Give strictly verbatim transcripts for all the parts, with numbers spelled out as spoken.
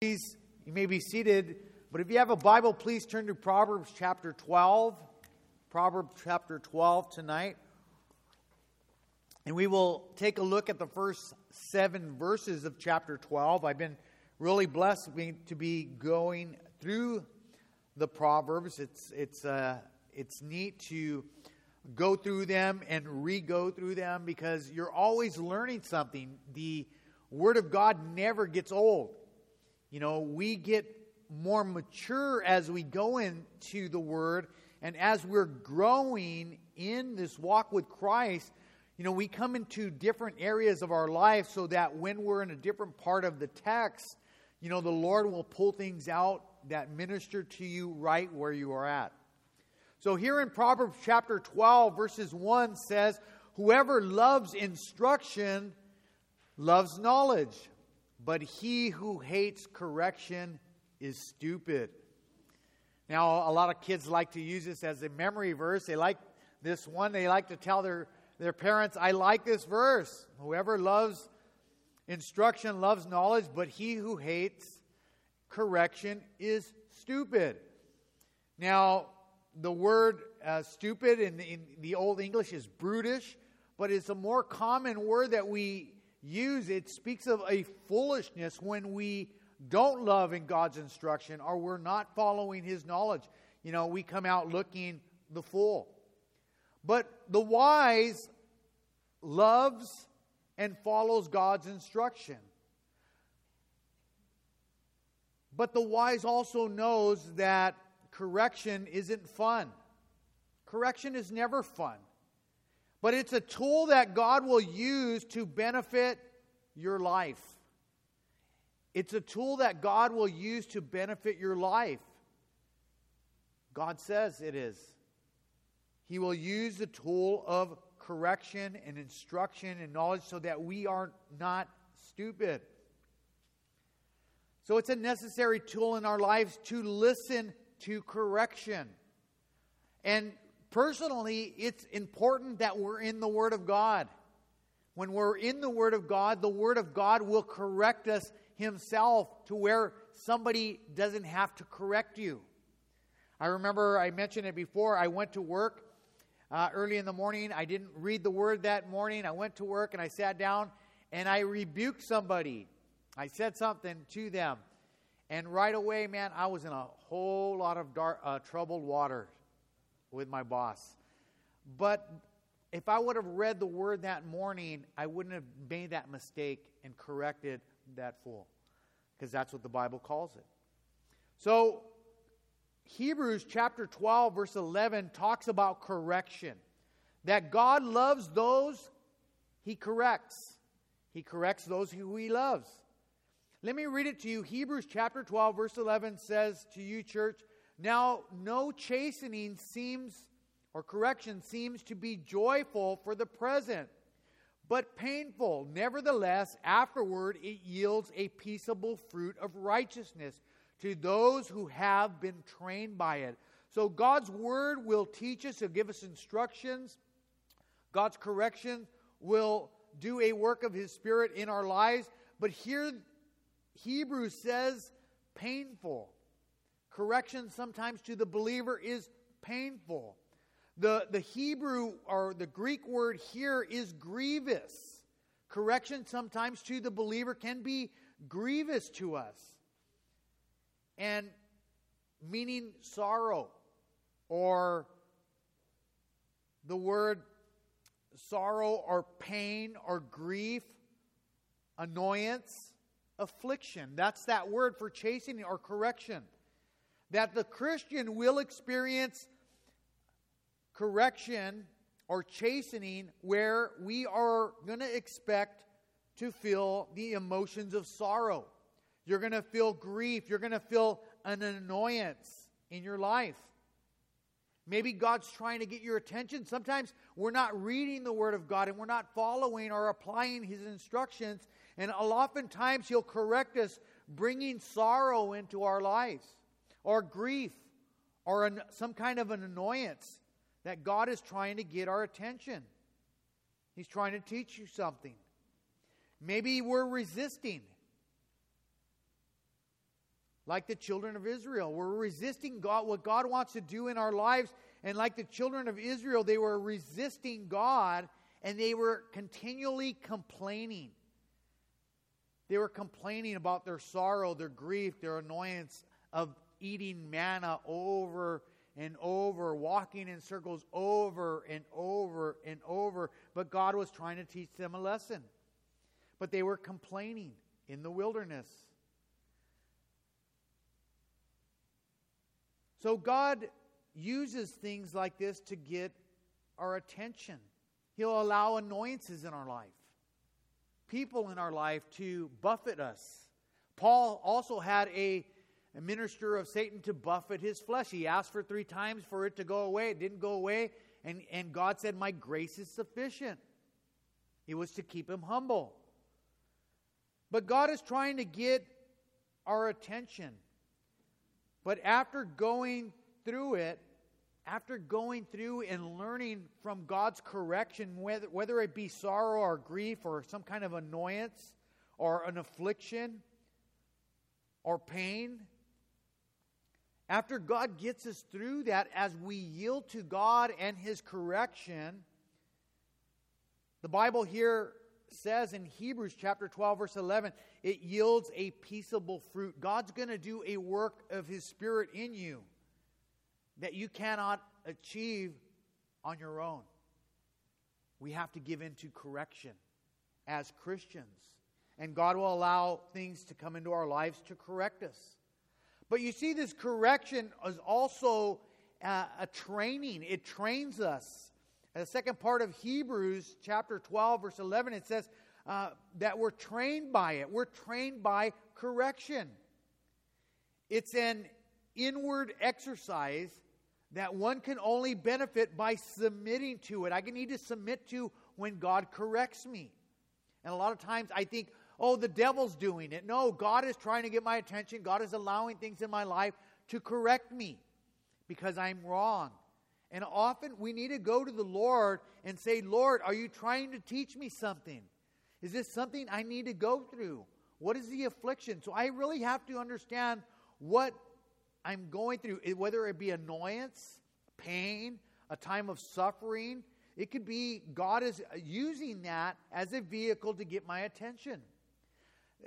Please, you may be seated, but if you have a Bible, please turn to Proverbs chapter twelve, Proverbs chapter twelve tonight, and we will take a look at the first seven verses of chapter twelve. I've been really blessed to be going through the Proverbs. It's it's uh, it's neat to go through them and re-go through them because you're always learning something. The Word of God never gets old. You know, we get more mature as we go into the Word, and as we're growing in this walk with Christ, you know, we come into different areas of our life so that when we're in a different part of the text, you know, the Lord will pull things out that minister to you right where you are at. So here in Proverbs chapter twelve, verses one says, "Whoever loves instruction loves knowledge. But he who hates correction is stupid." Now, a lot of kids like to use this as a memory verse. They like this one. They like to tell their, their parents, "I like this verse. Whoever loves instruction loves knowledge, but he who hates correction is stupid." Now, the word uh, stupid in the, in the Old English is brutish, but it's a more common word that we use. It speaks of a foolishness when we don't love in God's instruction, or we're not following His knowledge. You know, we come out looking the fool. But the wise loves and follows God's instruction. But the wise also knows that correction isn't fun. Correction is never fun. But it's a tool that God will use to benefit your life. It's a tool that God will use to benefit your life. God says it is. He will use the tool of correction and instruction and knowledge so that we are not stupid. So it's a necessary tool in our lives to listen to correction. And personally, it's important that we're in the Word of God. When we're in the Word of God, the Word of God will correct us Himself to where somebody doesn't have to correct you. I remember I mentioned it before. I went to work uh, early in the morning. I didn't read the Word that morning. I went to work and I sat down and I rebuked somebody. I said something to them. And right away, man, I was in a whole lot of dark, uh, troubled water with my boss. But if I would have read the Word that morning, I wouldn't have made that mistake and corrected that fool, because that's what the Bible calls it. So Hebrews chapter twelve verse eleven talks about correction, that God loves those He corrects. He corrects those who He loves. Let me read it to you. Hebrews chapter twelve verse eleven says to you, church, "Now, no chastening seems, or correction seems to be joyful for the present, but painful. Nevertheless, afterward it yields a peaceable fruit of righteousness to those who have been trained by it." So God's Word will teach us, He'll give us instructions. God's correction will do a work of His Spirit in our lives. But here, Hebrews says painful. Correction sometimes to the believer is painful. The, the Hebrew or the Greek word here is grievous. Correction sometimes to the believer can be grievous to us, and meaning sorrow, or the word sorrow or pain or grief, annoyance, affliction. That's that word for chastening or correction. That the Christian will experience correction or chastening where we are going to expect to feel the emotions of sorrow. You're going to feel grief. You're going to feel an annoyance in your life. Maybe God's trying to get your attention. Sometimes we're not reading the Word of God and we're not following or applying His instructions. And oftentimes He'll correct us, bringing sorrow into our lives, or grief, or an, some kind of an annoyance that God is trying to get our attention. He's trying to teach you something. Maybe we're resisting. like the children of Israel. We're resisting God, what God wants to do in our lives. And like the children of Israel, they were resisting God and they were continually complaining. They were complaining about their sorrow, their grief, their annoyance of eating manna over and over, walking in circles over and over and over. But God was trying to teach them a lesson. But they were complaining in the wilderness. So God uses things like this to get our attention. He'll allow annoyances in our life, people in our life to buffet us. Paul also had a, a minister of Satan to buffet his flesh. He asked for three times for it to go away. It didn't go away. And, and God said, my grace is sufficient. It was to keep him humble. But God is trying to get our attention. But after going through it, after going through and learning from God's correction, whether, whether it be sorrow or grief or some kind of annoyance or an affliction or pain, after God gets us through that, as we yield to God and His correction, the Bible here says in Hebrews chapter twelve, verse eleven, it yields a peaceable fruit. God's going to do a work of His Spirit in you that you cannot achieve on your own. We have to give in to correction as Christians. And God will allow things to come into our lives to correct us. But you see, this correction is also uh, a training. It trains us. In the second part of Hebrews chapter twelve, verse eleven, it says uh, that we're trained by it. We're trained by correction. It's an inward exercise that one can only benefit by submitting to it. I need to submit to when God corrects me. And a lot of times I think, oh, the devil's doing it. No, God is trying to get my attention. God is allowing things in my life to correct me because I'm wrong. And often we need to go to the Lord and say, Lord, are you trying to teach me something? Is this something I need to go through? What is the affliction? So I really have to understand what I'm going through, whether it be annoyance, pain, a time of suffering. It could be God is using that as a vehicle to get my attention.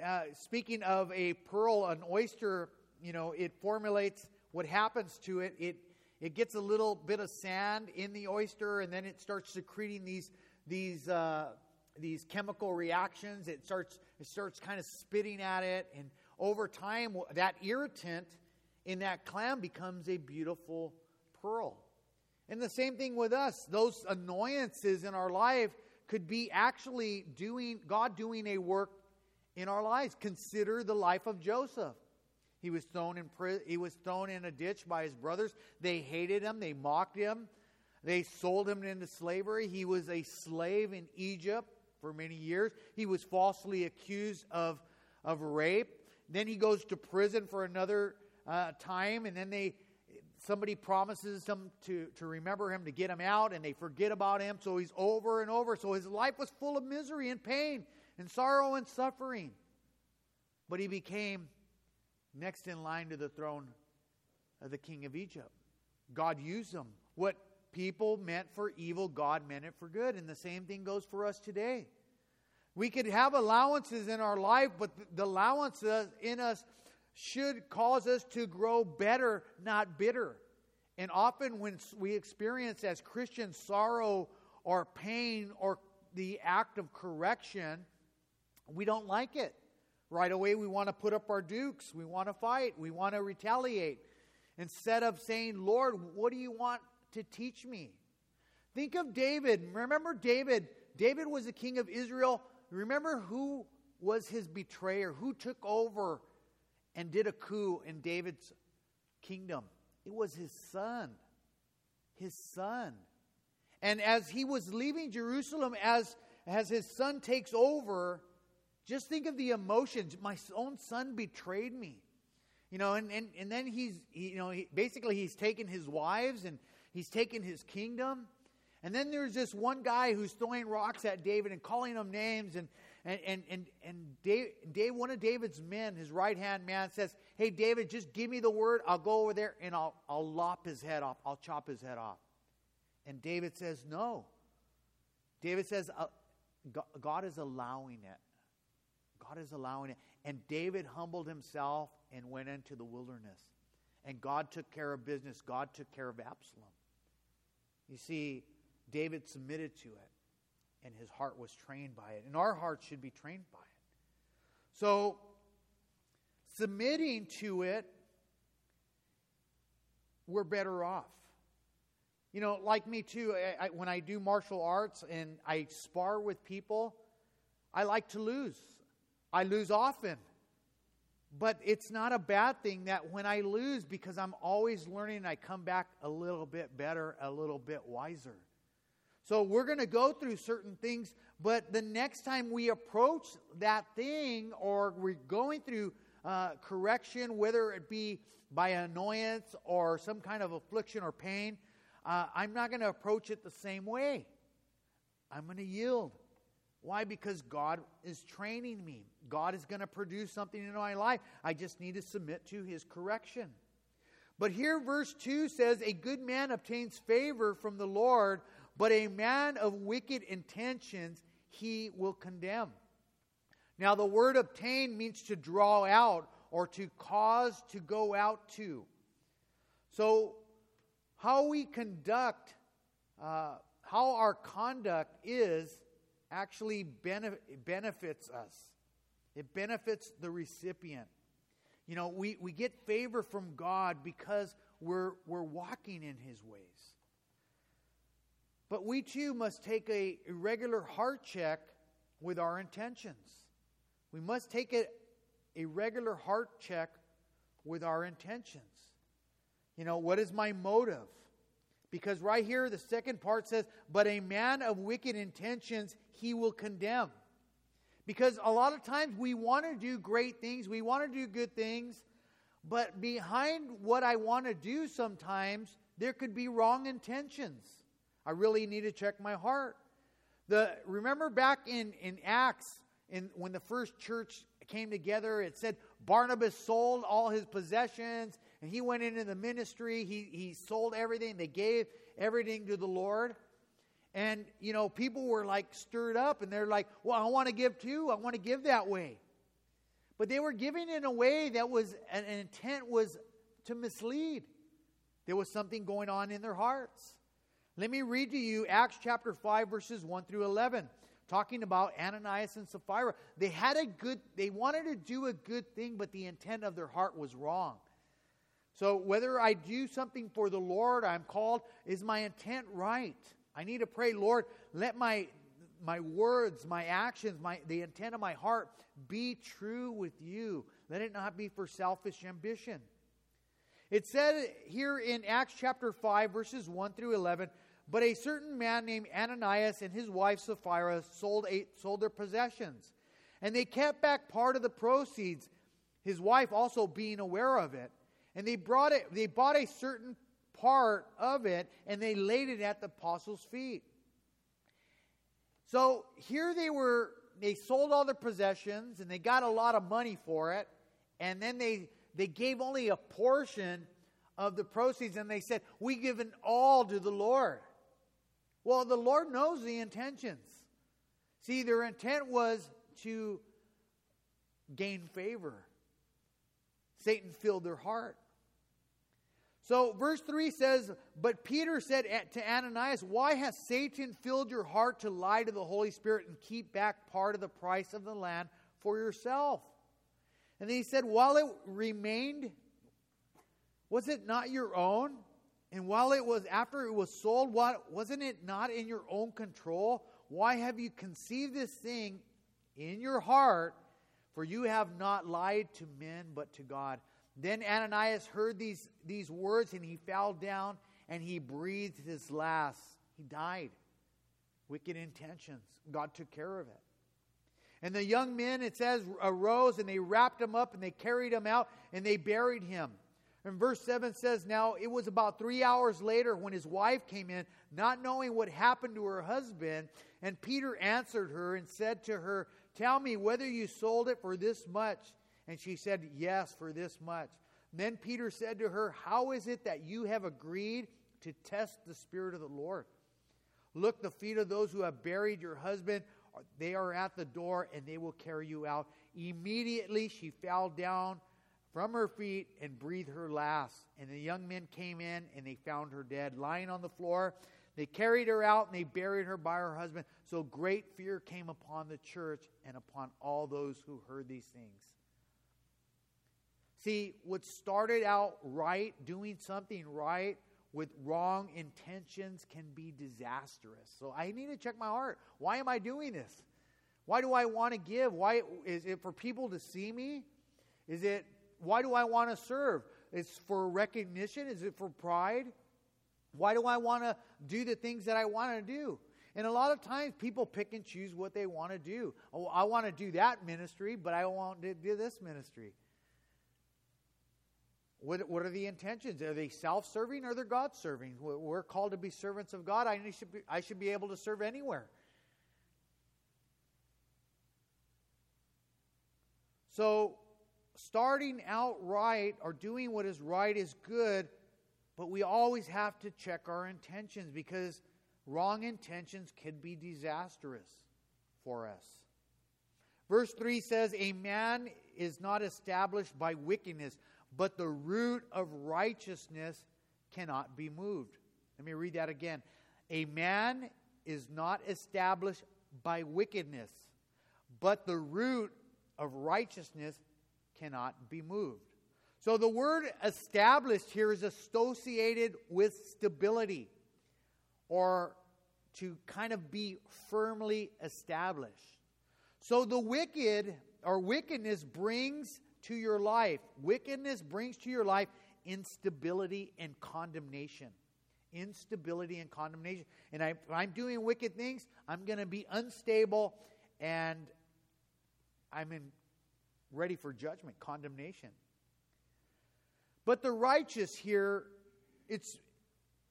Uh, speaking of a pearl, an oyster, you know, it formulates what happens to it. It it gets a little bit of sand in the oyster, and then it starts secreting these these uh, these chemical reactions. It starts it starts kind of spitting at it, and over time, that irritant in that clam becomes a beautiful pearl. And the same thing with us. Those annoyances in our life could be actually doing God doing a work in our lives. Consider the life of Joseph. He was thrown in prison. He was thrown in a ditch by his brothers. They hated him. They mocked him. They sold him into slavery. He was a slave in Egypt for many years. He was falsely accused of, of rape. Then he goes to prison for another Uh, time, and then they somebody promises them to, to remember him, to get him out, and they forget about him, so he's over and over. So his life was full of misery and pain and sorrow and suffering. But he became next in line to the throne of the king of Egypt. God used him. What people meant for evil, God meant it for good. And the same thing goes for us today. We could have allowances in our life, but the allowances in us should cause us to grow better, not bitter. And often when we experience as Christians sorrow or pain or the act of correction, we don't like it. Right away we want to put up our dukes. We want to fight. We want to retaliate. Instead of saying, Lord, what do you want to teach me? Think of David. Remember David. David was the king of Israel. Remember who was his betrayer, who took over and did a coup in David's kingdom. It was his son. His son. And as he was leaving Jerusalem, as, as his son takes over, just think of the emotions. My own son betrayed me. You know, and, and, and then he's, he, you know, he, basically he's taken his wives and he's taken his kingdom. And then there's this one guy who's throwing rocks at David and calling him names and And and and, and Dave, Dave, one of David's men, his right-hand man, says, hey, David, just give me the word. I'll go over there and I'll, I'll lop his head off. I'll chop his head off. And David says, no. David says, uh, God is allowing it. God is allowing it. And David humbled himself and went into the wilderness. And God took care of business. God took care of Absalom. You see, David submitted to it, and his heart was trained by it. And our hearts should be trained by it. So, submitting to it, we're better off. You know, like me too, I, I, when I do martial arts and I spar with people, I like to lose. I lose often. But it's not a bad thing that when I lose, because I'm always learning and I come back a little bit better, a little bit wiser. So we're going to go through certain things, but the next time we approach that thing, or we're going through uh, correction, whether it be by annoyance or some kind of affliction or pain, uh, I'm not going to approach it the same way. I'm going to yield. Why? Because God is training me. God is going to produce something in my life. I just need to submit to His correction. But here verse two says, a good man obtains favor from the Lord, but a man of wicked intentions he will condemn. Now the word obtain means to draw out or to cause to go out to. So how we conduct, uh, how our conduct is actually benef- benefits us. It benefits the recipient. You know, we, we get favor from God because we're we're walking in His ways. But we too must take a regular heart check with our intentions. We must take a, a regular heart check with our intentions. You know, what is my motive? Because right here, the second part says, but a man of wicked intentions, he will condemn. Because a lot of times we want to do great things, we want to do good things, but behind what I want to do sometimes, there could be wrong intentions. I really need to check my heart. The remember back in, in Acts, in when the first church came together, it said Barnabas sold all his possessions and he went into the ministry. He he sold everything. They gave everything to the Lord. And, you know, people were like stirred up and they're like, well, I want to give too. I want to give that way. But they were giving in a way that was, an intent was to mislead. There was something going on in their hearts. Let me read to you Acts chapter five, verses one through eleven, talking about Ananias and Sapphira. They had a good, they wanted to do a good thing, but the intent of their heart was wrong. So whether I do something for the Lord, I'm called, is my intent right? I need to pray, Lord, let my my words, my actions, my the intent of my heart be true with you. Let it not be for selfish ambition. It said here in Acts chapter five, verses one through eleven, but a certain man named Ananias and his wife Sapphira sold, a, sold their possessions, and they kept back part of the proceeds, his wife also being aware of it. And they brought it, they bought a certain part of it, and they laid it at the apostles' feet. So here they were, they sold all their possessions, and they got a lot of money for it, and then they... They gave only a portion of the proceeds, and they said, we give it all to the Lord. Well, the Lord knows the intentions. See, their intent was to gain favor. Satan filled their heart. So verse three says, but Peter said to Ananias, why has Satan filled your heart to lie to the Holy Spirit and keep back part of the price of the land for yourself? And then he said, while it remained, was it not your own? And while it was, after it was sold, what, wasn't it not in your own control? Why have you conceived this thing in your heart? For you have not lied to men, but to God. Then Ananias heard these, these words, and he fell down, and he breathed his last. He died. Wicked intentions. God took care of it. And the young men, it says, arose, and they wrapped him up, and they carried him out, and they buried him. And verse seven says, now it was about three hours later when his wife came in, not knowing what happened to her husband. And Peter answered her and said to her, Tell me whether you sold it for this much. And she said, yes, for this much. Then Peter said to her, how is it that you have agreed to test the Spirit of the Lord? Look, the feet of those who have buried your husband, they are at the door, and they will carry you out. Immediately she fell down from her feet and breathed her last. And the young men came in, and they found her dead, lying on the floor. They carried her out, and they buried her by her husband. So great fear came upon the church and upon all those who heard these things. See, what started out right, doing something right, with wrong intentions can be disastrous. So I need to check my heart. Why am I doing this? Why do I want to give? Why is it for people to see me? Is it why do I want to serve? It's for recognition. Is it for pride? Why do I want to do the things that I want to do? And a lot of times people pick and choose what they want to do. Oh, I want to do that ministry, but I want to do this ministry. What, what are the intentions? Are they self-serving or they're God-serving? We're called to be servants of God. I should be, I should be able to serve anywhere. So starting out right or doing what is right is good, but we always have to check our intentions because wrong intentions can be disastrous for us. Verse three says, a man is not established by wickedness, but the root of righteousness cannot be moved. Let me read that again. A man is not established by wickedness, but the root of righteousness cannot be moved. So the word established here is associated with stability, or to kind of be firmly established. So the wicked or wickedness brings to your life. Wickedness brings to your life instability and condemnation. Instability and condemnation. And I, when I'm doing wicked things, I'm going to be unstable, and I'm in, ready for judgment, condemnation. But the righteous here, it's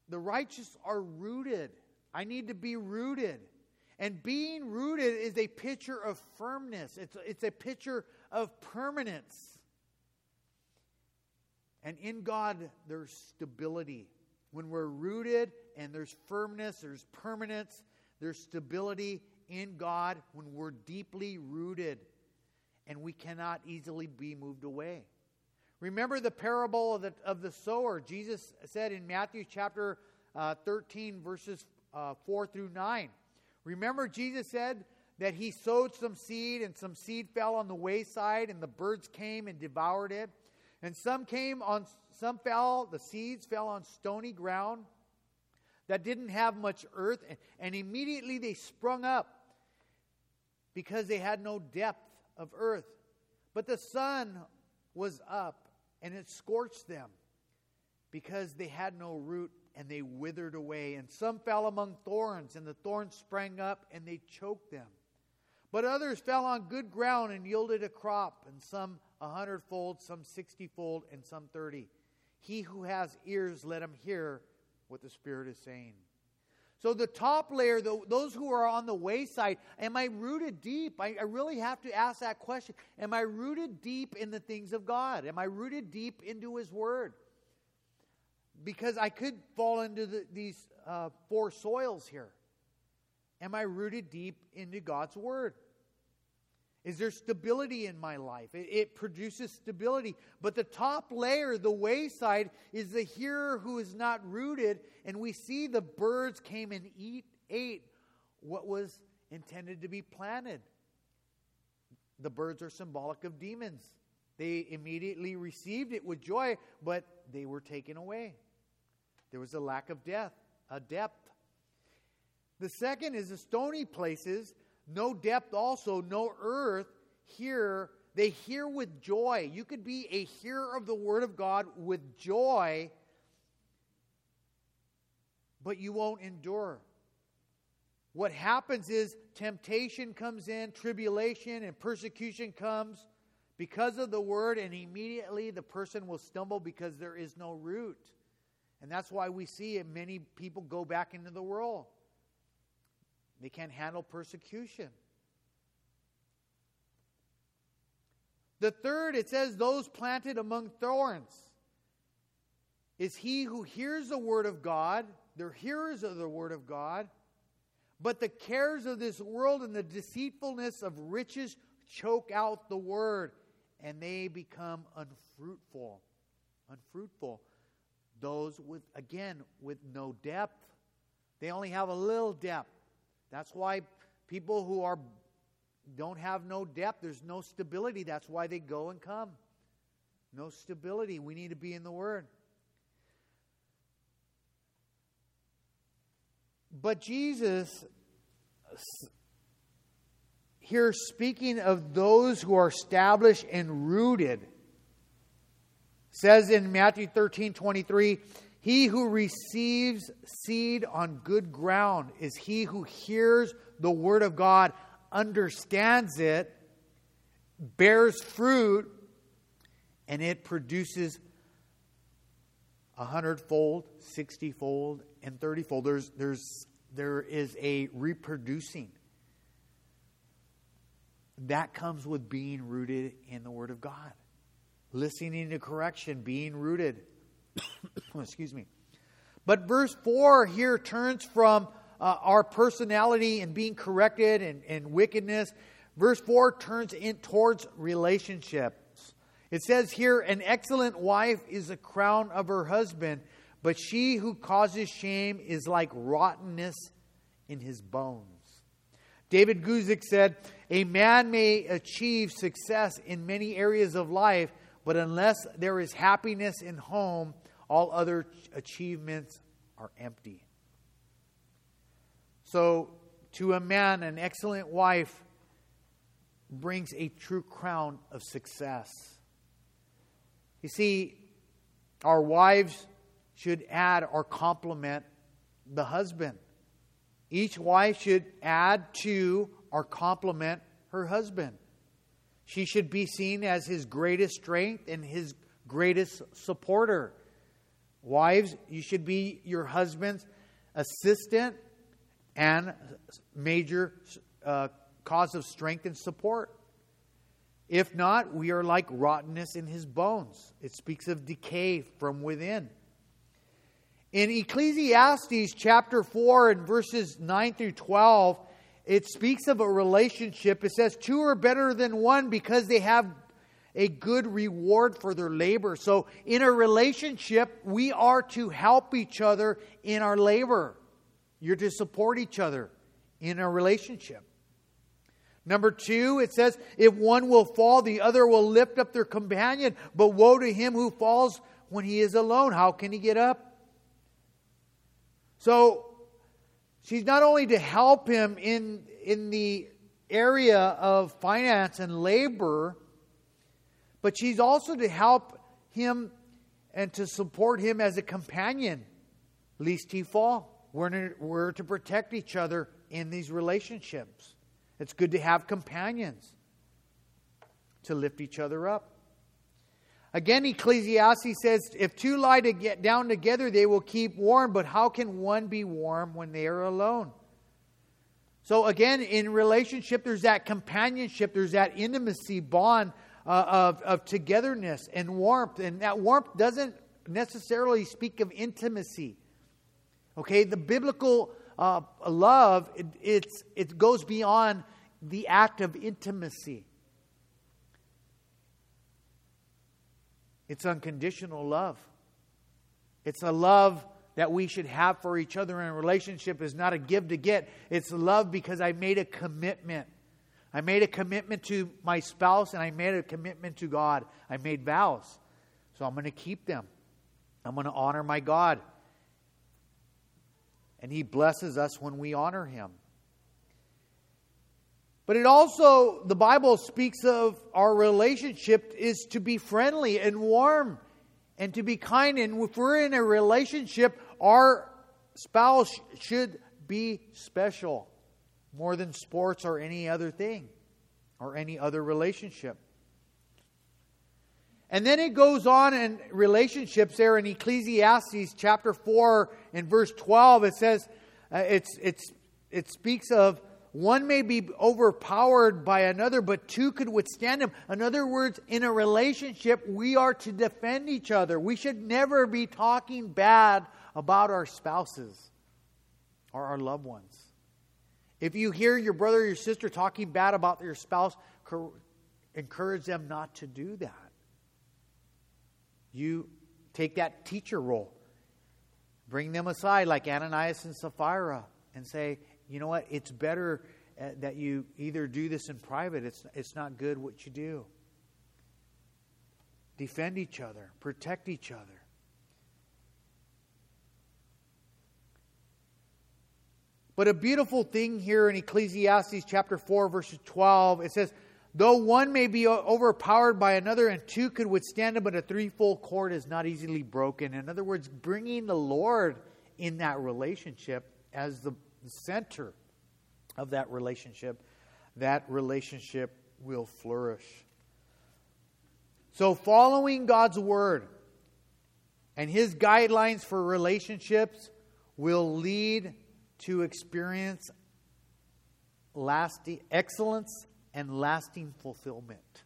the righteous are rooted. I need to be rooted. And being rooted is a picture of firmness. It's, it's a picture of permanence. And in God, there's stability. When we're rooted and there's firmness, there's permanence, there's stability in God when we're deeply rooted and we cannot easily be moved away. Remember the parable of the, of the sower. Jesus said in Matthew chapter uh, thirteen, verses uh, four through nine. Remember, Jesus said that he sowed some seed, and some seed fell on the wayside, and the birds came and devoured it. And some came on, some fell, the seeds fell on stony ground that didn't have much earth, and, and immediately they sprung up because they had no depth of earth. But the sun was up, and it scorched them because they had no root, and they withered away. And some fell among thorns, and the thorns sprang up, and they choked them. But others fell on good ground and yielded a crop, and some a hundredfold, some sixtyfold, and some thirty. He who has ears, let him hear what the Spirit is saying. So the top layer, the, those who are on the wayside, am I rooted deep? I, I really have to ask that question. Am I rooted deep in the things of God? Am I rooted deep into His Word? Because I could fall into the, these uh, four soils here. Am I rooted deep into God's Word? Is there stability in my life? It, it produces stability. But the top layer, the wayside, is the hearer who is not rooted. And we see the birds came and eat, ate what was intended to be planted. The birds are symbolic of demons. They immediately received it with joy, but they were taken away. There was a lack of depth, a depth. The second is the stony places, no depth also, no earth. Here, they hear with joy. You could be a hearer of the Word of God with joy, but you won't endure. What happens is temptation comes in, tribulation and persecution comes because of the Word, and immediately the person will stumble because there is no root. And that's why we see it, many people go back into the world. They can't handle persecution. The third, it says, those planted among thorns, is he who hears the word of God. They're hearers of the word of God. But the cares of this world and the deceitfulness of riches choke out the word, and they become unfruitful. Unfruitful. Those with, again, with no depth. They only have a little depth. That's why people who are don't have no depth, there's no stability. That's why they go and come. No stability. We need to be in the Word. But Jesus here, speaking of those who are established and rooted, says in Matthew thirteen twenty-three, he who receives seed on good ground is he who hears the word of God, understands it, bears fruit, and it produces a hundredfold, sixtyfold, and thirtyfold. There's there's there is a reproducing. That comes with being rooted in the Word of God. Listening to correction, being rooted. Excuse me. But verse four here turns from uh, our personality and being corrected and, and wickedness. Verse four turns in towards relationships. It says here, an excellent wife is the crown of her husband, but she who causes shame is like rottenness in his bones. David Guzik said, a man may achieve success in many areas of life, but unless there is happiness in home, all other achievements are empty. So, to a man, an excellent wife brings a true crown of success. You see, our wives should add or complement the husband. Each wife should add to or complement her husband. She should be seen as his greatest strength and his greatest supporter. Wives, you should be your husband's assistant and major uh, cause of strength and support. If not, we are like rottenness in his bones. It speaks of decay from within. In Ecclesiastes chapter four and verses nine through twelve, it speaks of a relationship. It says two are better than one because they have a good reward for their labor. So in a relationship, we are to help each other in our labor. You're to support each other in a relationship. Number two, it says, if one will fall, the other will lift up their companion. But woe to him who falls when he is alone. How can he get up? So she's not only to help him in, in the area of finance and labor, but she's also to help him and to support him as a companion, lest he fall. We're to, we're to protect each other in these relationships. It's good to have companions to lift each other up. Again, Ecclesiastes says, if two lie to get down together, they will keep warm. But how can one be warm when they are alone? So again, in relationship, there's that companionship. There's that intimacy bond uh, of, of togetherness and warmth. And that warmth doesn't necessarily speak of intimacy. Okay, the biblical uh, love, it, it's, it goes beyond the act of intimacy. It's unconditional love. It's a love that we should have for each other in a relationship. It's not a give to get. It's love because I made a commitment. I made a commitment to my spouse and I made a commitment to God. I made vows. So I'm going to keep them. I'm going to honor my God. And He blesses us when we honor Him. But it also, the Bible speaks of our relationship is to be friendly and warm and to be kind. And if we're in a relationship, our spouse should be special more than sports or any other thing or any other relationship. And then it goes on in relationships there in Ecclesiastes chapter four and verse twelve. It says, uh, it's, it's, it speaks of one may be overpowered by another, but two could withstand him. In other words, in a relationship, we are to defend each other. We should never be talking bad about our spouses or our loved ones. If you hear your brother or your sister talking bad about your spouse, cor- encourage them not to do that. You take that teacher role. Bring them aside like Ananias and Sapphira and say, you know what, it's better uh, that you either do this in private. It's, it's not good what you do. Defend each other. Protect each other. But a beautiful thing here in Ecclesiastes chapter four, verse twelve, it says, though one may be overpowered by another and two could withstand him, but a threefold cord is not easily broken. In other words, bringing the Lord in that relationship as the center of that relationship, that relationship will flourish. So following God's word and His guidelines for relationships will lead to experience lasting excellence and lasting fulfillment.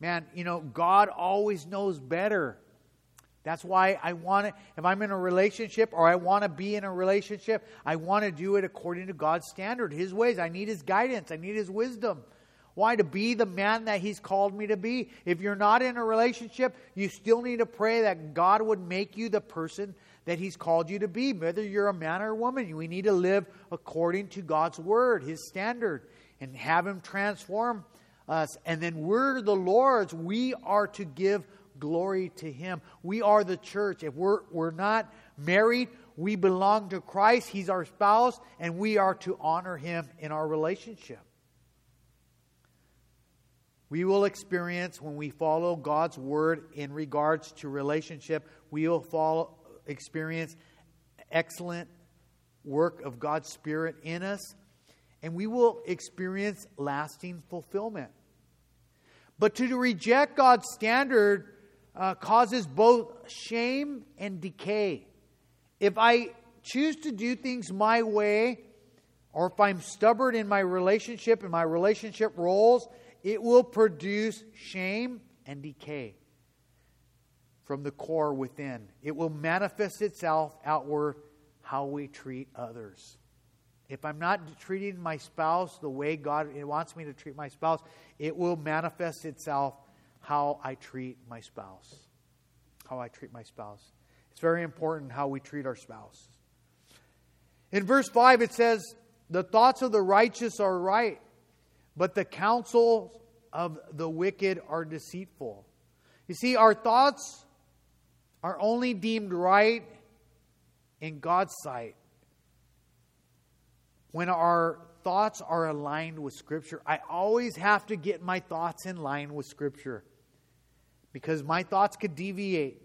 Man, you know, God always knows better. That's why I want to, if I'm in a relationship or I want to be in a relationship, I want to do it according to God's standard, His ways. I need His guidance. I need His wisdom. Why? To be the man that He's called me to be. If you're not in a relationship, you still need to pray that God would make you the person that He's called you to be, whether you're a man or a woman. We need to live according to God's word, His standard, and have Him transform us. And then we're the Lord's. We are to give glory to Him. We are the church. If we're, we're not married, we belong to Christ. He's our spouse, and we are to honor Him in our relationship. We will experience, when we follow God's word in regards to relationship, we will follow experience excellent work of God's Spirit in us, and we will experience lasting fulfillment. But to reject God's standard uh, causes both shame and decay. If I choose to do things my way, or if I'm stubborn in my relationship, in my relationship roles, it will produce shame and decay from the core within. It will manifest itself outward how we treat others. If I'm not treating my spouse the way God wants me to treat my spouse, it will manifest itself how I treat my spouse. How I treat my spouse. It's very important how we treat our spouse. In verse five it says, the thoughts of the righteous are right, but the counsels of the wicked are deceitful. You see, our thoughts are only deemed right in God's sight when our thoughts are aligned with Scripture. I always have to get my thoughts in line with Scripture, because my thoughts could deviate.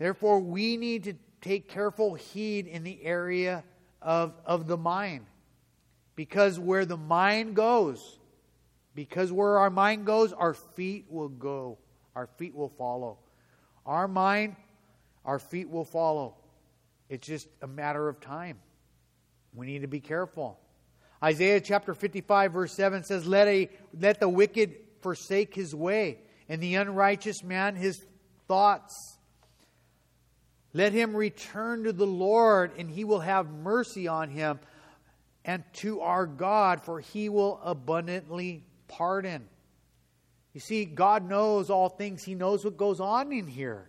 Therefore, we need to take careful heed in the area of, of the mind. Because where the mind goes, because where our mind goes, our feet will go. Our feet will follow. Our mind, our feet will follow. It's just a matter of time. We need to be careful. Isaiah chapter fifty-five verse seven says, Let a let the wicked forsake his way, and the unrighteous man his thoughts. Let him return to the Lord, and He will have mercy on him, and to our God, for He will abundantly pardon. You see, God knows all things. He knows what goes on in here.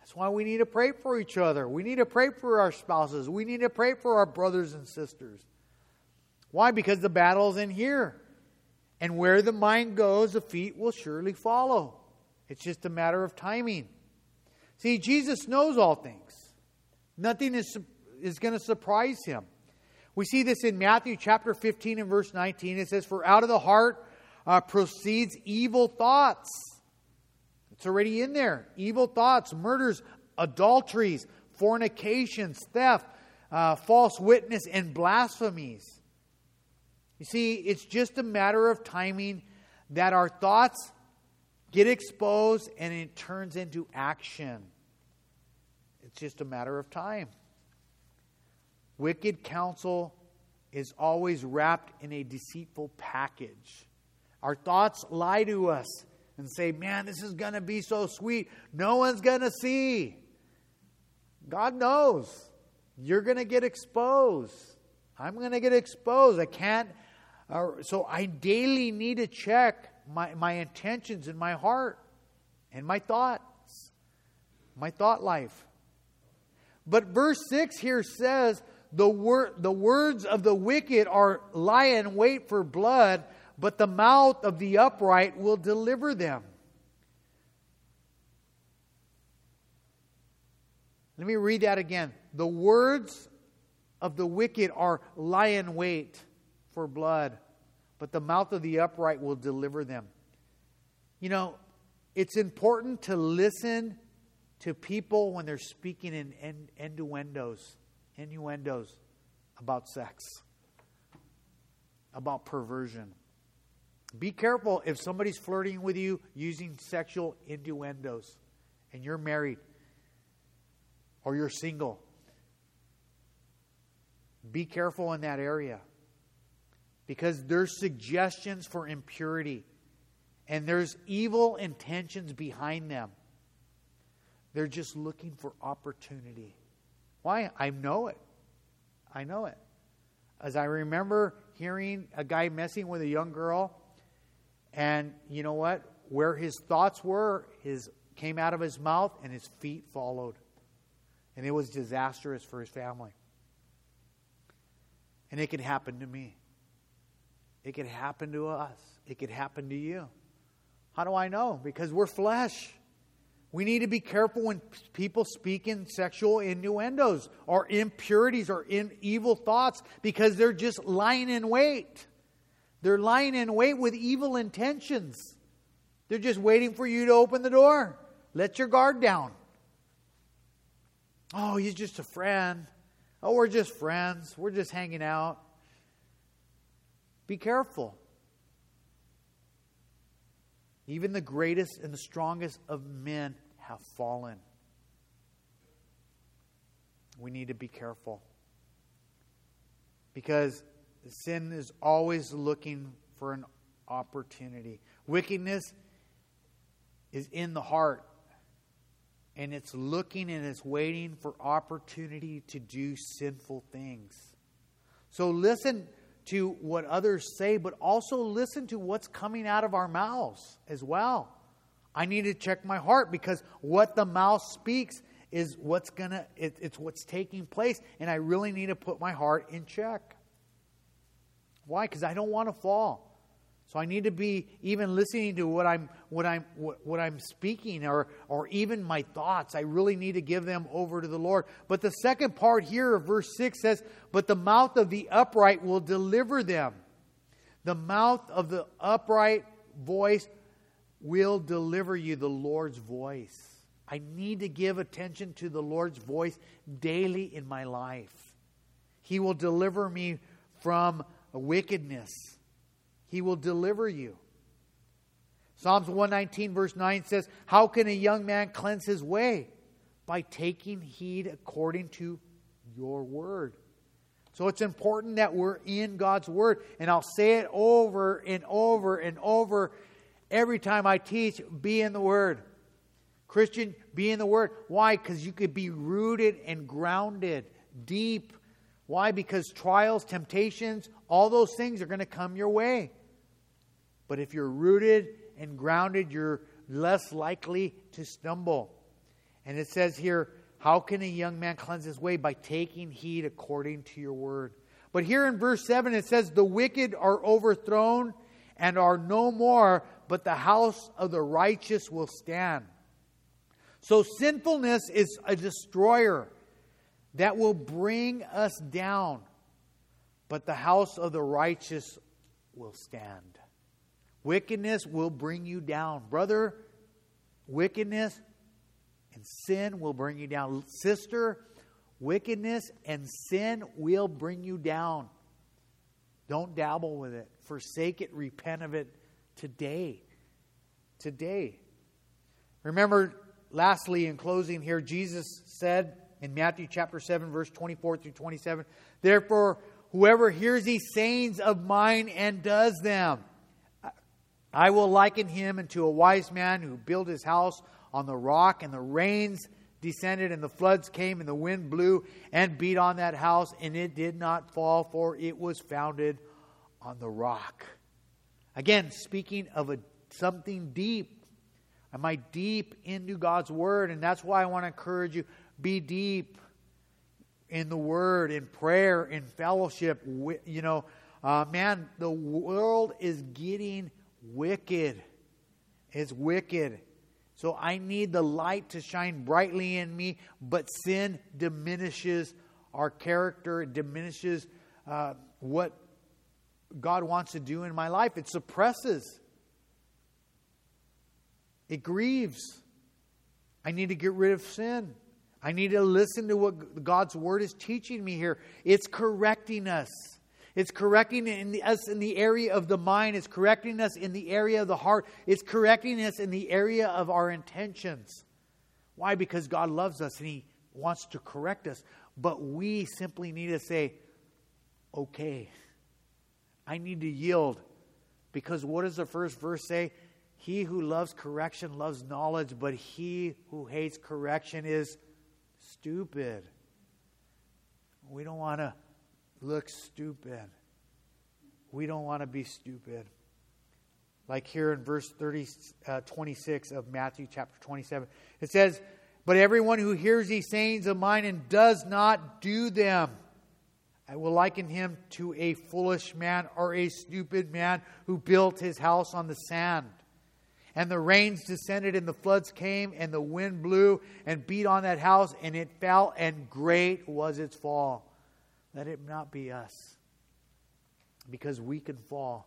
That's why we need to pray for each other. We need to pray for our spouses. We need to pray for our brothers and sisters. Why? Because the battle's in here. And where the mind goes, the feet will surely follow. It's just a matter of timing. See, Jesus knows all things. Nothing is, is going to surprise Him. We see this in Matthew chapter fifteen and verse nineteen. It says, for out of the heart Uh, proceeds evil thoughts. It's already in there. Evil thoughts, murders, adulteries, fornications, theft, uh, false witness, and blasphemies. You see, it's just a matter of timing that our thoughts get exposed and it turns into action. It's just a matter of time. Wicked counsel is always wrapped in a deceitful package. Our thoughts lie to us and say, man, this is going to be so sweet. No one's going to see. God knows. You're going to get exposed. I'm going to get exposed. I can't. Uh, so I daily need to check my, my intentions in my heart and my thoughts, my thought life. But verse six here says, the wor- the words of the wicked are lie in wait for blood, but the mouth of the upright will deliver them. Let me read that again. The words of the wicked are lie in wait for blood, but the mouth of the upright will deliver them. You know, it's important to listen to people when they're speaking in end- innuendos, innuendos about sex, about perversion. Be careful if somebody's flirting with you using sexual innuendos and you're married or you're single. Be careful in that area because there's suggestions for impurity and there's evil intentions behind them. They're just looking for opportunity. Why? I know it. I know it. As I remember hearing a guy messing with a young girl, and you know what? Where his thoughts were, his came out of his mouth and his feet followed. And it was disastrous for his family. And it could happen to me. It could happen to us. It could happen to you. How do I know? Because we're flesh. We need to be careful when people speak in sexual innuendos or impurities or in evil thoughts because they're just lying in wait. They're lying in wait with evil intentions. They're just waiting for you to open the door. Let your guard down. Oh, he's just a friend. Oh, we're just friends. We're just hanging out. Be careful. Even the greatest and the strongest of men have fallen. We need to be careful. Because sin is always looking for an opportunity. Wickedness is in the heart. And it's looking and it's waiting for opportunity to do sinful things. So listen to what others say, but also listen to what's coming out of our mouths as well. I need to check my heart because what the mouth speaks is what's gonna, it, it's what's taking place, and I really need to put my heart in check. Why? Because I don't want to fall. So I need to be even listening to what I'm what I'm what, what I'm speaking or or even my thoughts. I really need to give them over to the Lord. But the second part here of verse six says, "But the mouth of the upright will deliver them." The mouth of the upright voice will deliver you, the Lord's voice. I need to give attention to the Lord's voice daily in my life. He will deliver me from wickedness. He will deliver you. Psalms one nineteen verse nine says, how can a young man cleanse his way? By taking heed according to your word. So it's important that we're in God's word. And I'll say it over and over and over every time I teach, be in the word. Christian, be in the word. Why? Because you could be rooted and grounded deep. Why? Because trials, temptations, all those things are going to come your way. But if you're rooted and grounded, you're less likely to stumble. And it says here, how can a young man cleanse his way? By taking heed according to your word. But here in verse seven, it says, the wicked are overthrown and are no more, but the house of the righteous will stand. So sinfulness is a destroyer that will bring us down. But the house of the righteous will stand. Wickedness will bring you down. Brother, wickedness and sin will bring you down. Sister, wickedness and sin will bring you down. Don't dabble with it. Forsake it. Repent of it today. Today. Remember, lastly, in closing here, Jesus said in Matthew chapter seven, verse twenty-four through twenty-seven, therefore, whoever hears these sayings of mine and does them. I will liken him unto a wise man who built his house on the rock, and the rains descended, and the floods came, and the wind blew and beat on that house, and it did not fall, for it was founded on the rock. Again, speaking of a, something deep. Am I deep into God's Word? And that's why I want to encourage you, be deep in the Word, in prayer, in fellowship. You know, uh, man, the world is getting wicked. It's wicked. So I need the light to shine brightly in me, but sin diminishes our character. It diminishes uh, what God wants to do in my life. It suppresses. It grieves. I need to get rid of sin. I need to listen to what God's Word is teaching me here. It's correcting us. It's correcting in the, us in the area of the mind. It's correcting us in the area of the heart. It's correcting us in the area of our intentions. Why? Because God loves us and He wants to correct us. But we simply need to say, okay, I need to yield. Because what does the first verse say? He who loves correction loves knowledge, but he who hates correction is stupid. We don't want to look stupid. We don't want to be stupid. Like here in verse thirty, uh, twenty-six of Matthew chapter twenty-seven. It says, but everyone who hears these sayings of mine and does not do them, I will liken him to a foolish man or a stupid man who built his house on the sand. And the rains descended, and the floods came, and the wind blew and beat on that house, and it fell, and great was its fall. Let it not be us. Because we can fall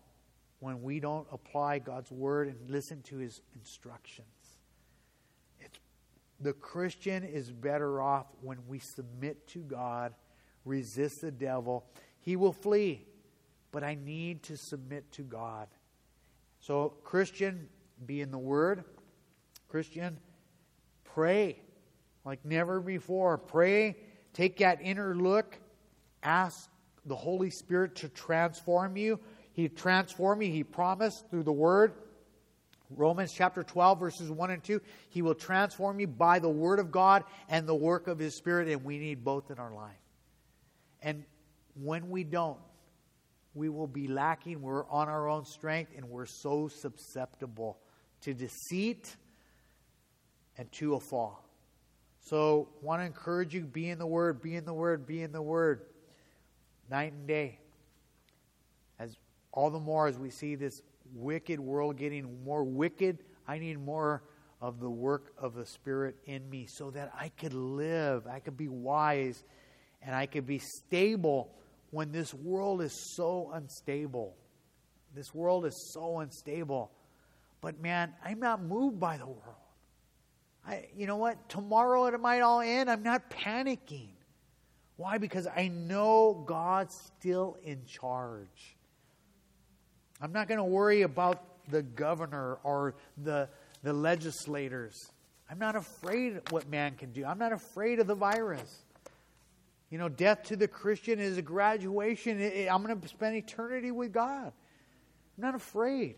when we don't apply God's Word and listen to His instructions. It's, the Christian is better off when we submit to God, resist the devil. He will flee. But I need to submit to God. So, Christian, be in the Word. Christian, pray like never before. Pray. Take that inner look. Ask the Holy Spirit to transform you. He transformed me. He promised through the Word. Romans chapter twelve, verses one and two. He will transform you by the Word of God and the work of His Spirit. And we need both in our life. And when we don't, we will be lacking. We're on our own strength, and we're so susceptible to deceit and to a fall. So I want to encourage you, be in the Word, be in the Word, be in the Word, night and day. As all the more as we see this wicked world getting more wicked, I need more of the work of the Spirit in me so that I could live, I could be wise, and I could be stable when this world is so unstable. This world is so unstable. But man, I'm not moved by the world. I, you know what? Tomorrow it might all end. I'm not panicking. Why? Because I know God's still in charge. I'm not going to worry about the governor or the, the legislators. I'm not afraid of what man can do. I'm not afraid of the virus. You know, death to the Christian is a graduation. It, it, I'm going to spend eternity with God. I'm not afraid.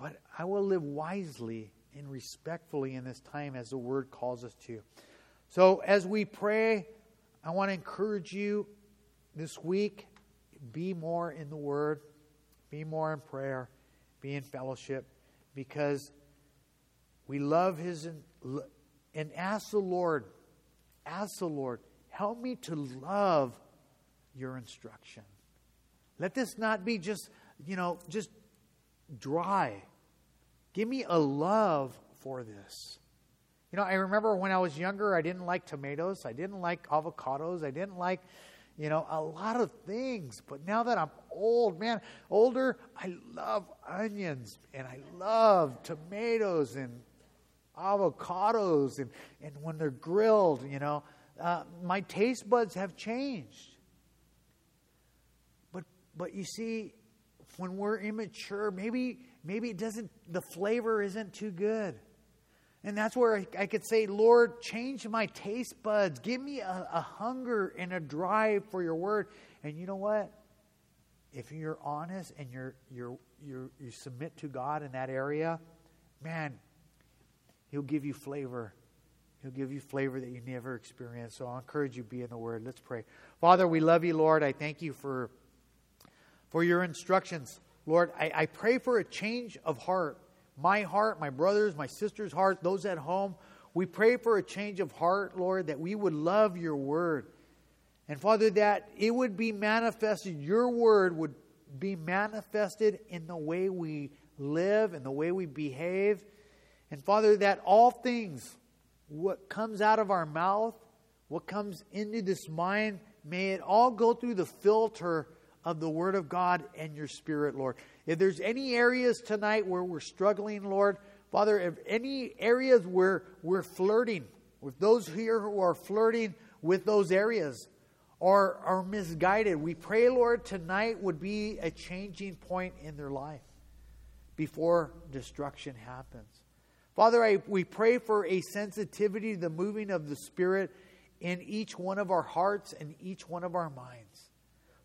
But I will live wisely and respectfully in this time as the Word calls us to. So as we pray, I want to encourage you this week, be more in the Word, be more in prayer, be in fellowship, because we love His, and ask the Lord, ask the Lord, help me to love your instruction. Let this not be just, you know, just dry. Give me a love for this. You know, I remember when I was younger, I didn't like tomatoes. I didn't like avocados. I didn't like, you know, a lot of things. But now that I'm old, man, older, I love onions and I love tomatoes and avocados, and, and when they're grilled, you know, uh, my taste buds have changed. But but you see, when we're immature, maybe maybe it doesn't the flavor isn't too good. And that's where I could say, Lord, change my taste buds. Give me a, a hunger and a drive for your word. And you know what? If you're honest and you're, you're, you're, you submit to God in that area, man, he'll give you flavor. He'll give you flavor that you never experienced. So I'll encourage you to be in the word. Let's pray. Father, we love you, Lord. I thank you for, for your instructions. Lord, I, I pray for a change of heart. My heart, my brothers, my sisters' heart, those at home. We pray for a change of heart, Lord, that we would love your word. And Father, that it would be manifested, your word would be manifested in the way we live and the way we behave. And Father, that all things, what comes out of our mouth, what comes into this mind, may it all go through the filter of the word of God and your spirit, Lord. If there's any areas tonight where we're struggling, Lord, Father, if any areas where we're flirting, with those here who are flirting with those areas or are misguided, we pray, Lord, tonight would be a changing point in their life before destruction happens. Father, I, we pray for a sensitivity to the moving of the Spirit in each one of our hearts and each one of our minds.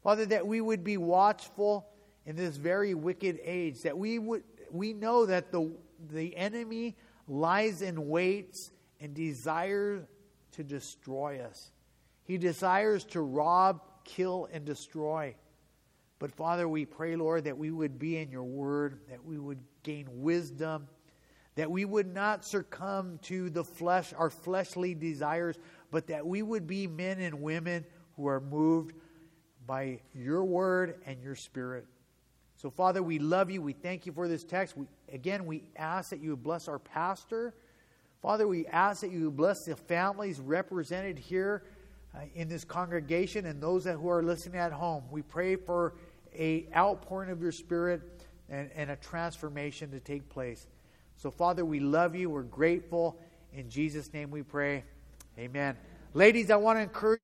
Father, that we would be watchful in this very wicked age, that we would we know that the the enemy lies in waits and desires to destroy us. He desires to rob, kill, and destroy. But Father, we pray, Lord, that we would be in your word, that we would gain wisdom, that we would not succumb to the flesh, our fleshly desires, but that we would be men and women who are moved by your word and your spirit. So, Father, we love you. We thank you for this text. We, again, we ask that you bless our pastor. Father, we ask that you bless the families represented here uh, in this congregation and those that, who are listening at home. We pray for a outpouring of your spirit and, and a transformation to take place. So, Father, we love you. We're grateful. In Jesus' name we pray. Amen. Ladies, I want to encourage